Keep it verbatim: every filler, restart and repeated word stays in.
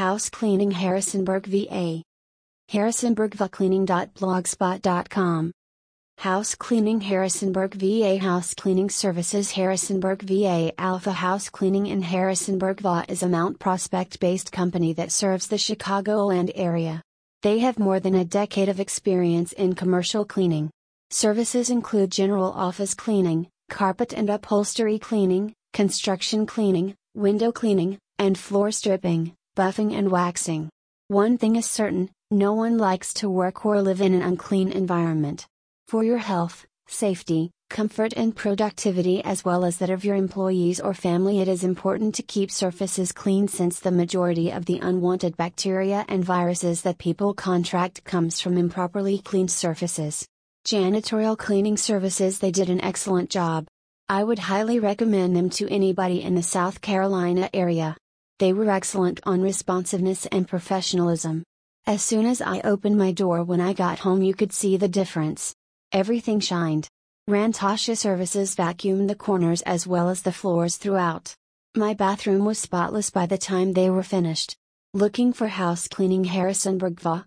House Cleaning Harrisonburg V A. Harrisonburg V A cleaning dot blogspot dot com. House Cleaning Harrisonburg V A. House Cleaning Services Harrisonburg V A. Alpha House Cleaning in Harrisonburg V A is a Mount Prospect-based company that serves the Chicagoland area. They have more than a decade of experience in commercial cleaning. Services include general office cleaning, carpet and upholstery cleaning, construction cleaning, window cleaning, and floor stripping, buffing and waxing. One thing is certain, no one likes to work or live in an unclean environment. For your health, safety, comfort and productivity as well as that of your employees or family, it is important to keep surfaces clean since the majority of the unwanted bacteria and viruses that people contract comes from improperly cleaned surfaces. Janitorial cleaning services, they did an excellent job. I would highly recommend them to anybody in the South Carolina area. They were excellent on responsiveness and professionalism. As soon as I opened my door when I got home, you could see the difference. Everything shined. Rantasha Services vacuumed the corners as well as the floors throughout. My bathroom was spotless by the time they were finished. Looking for House Cleaning Harrisonburg V A?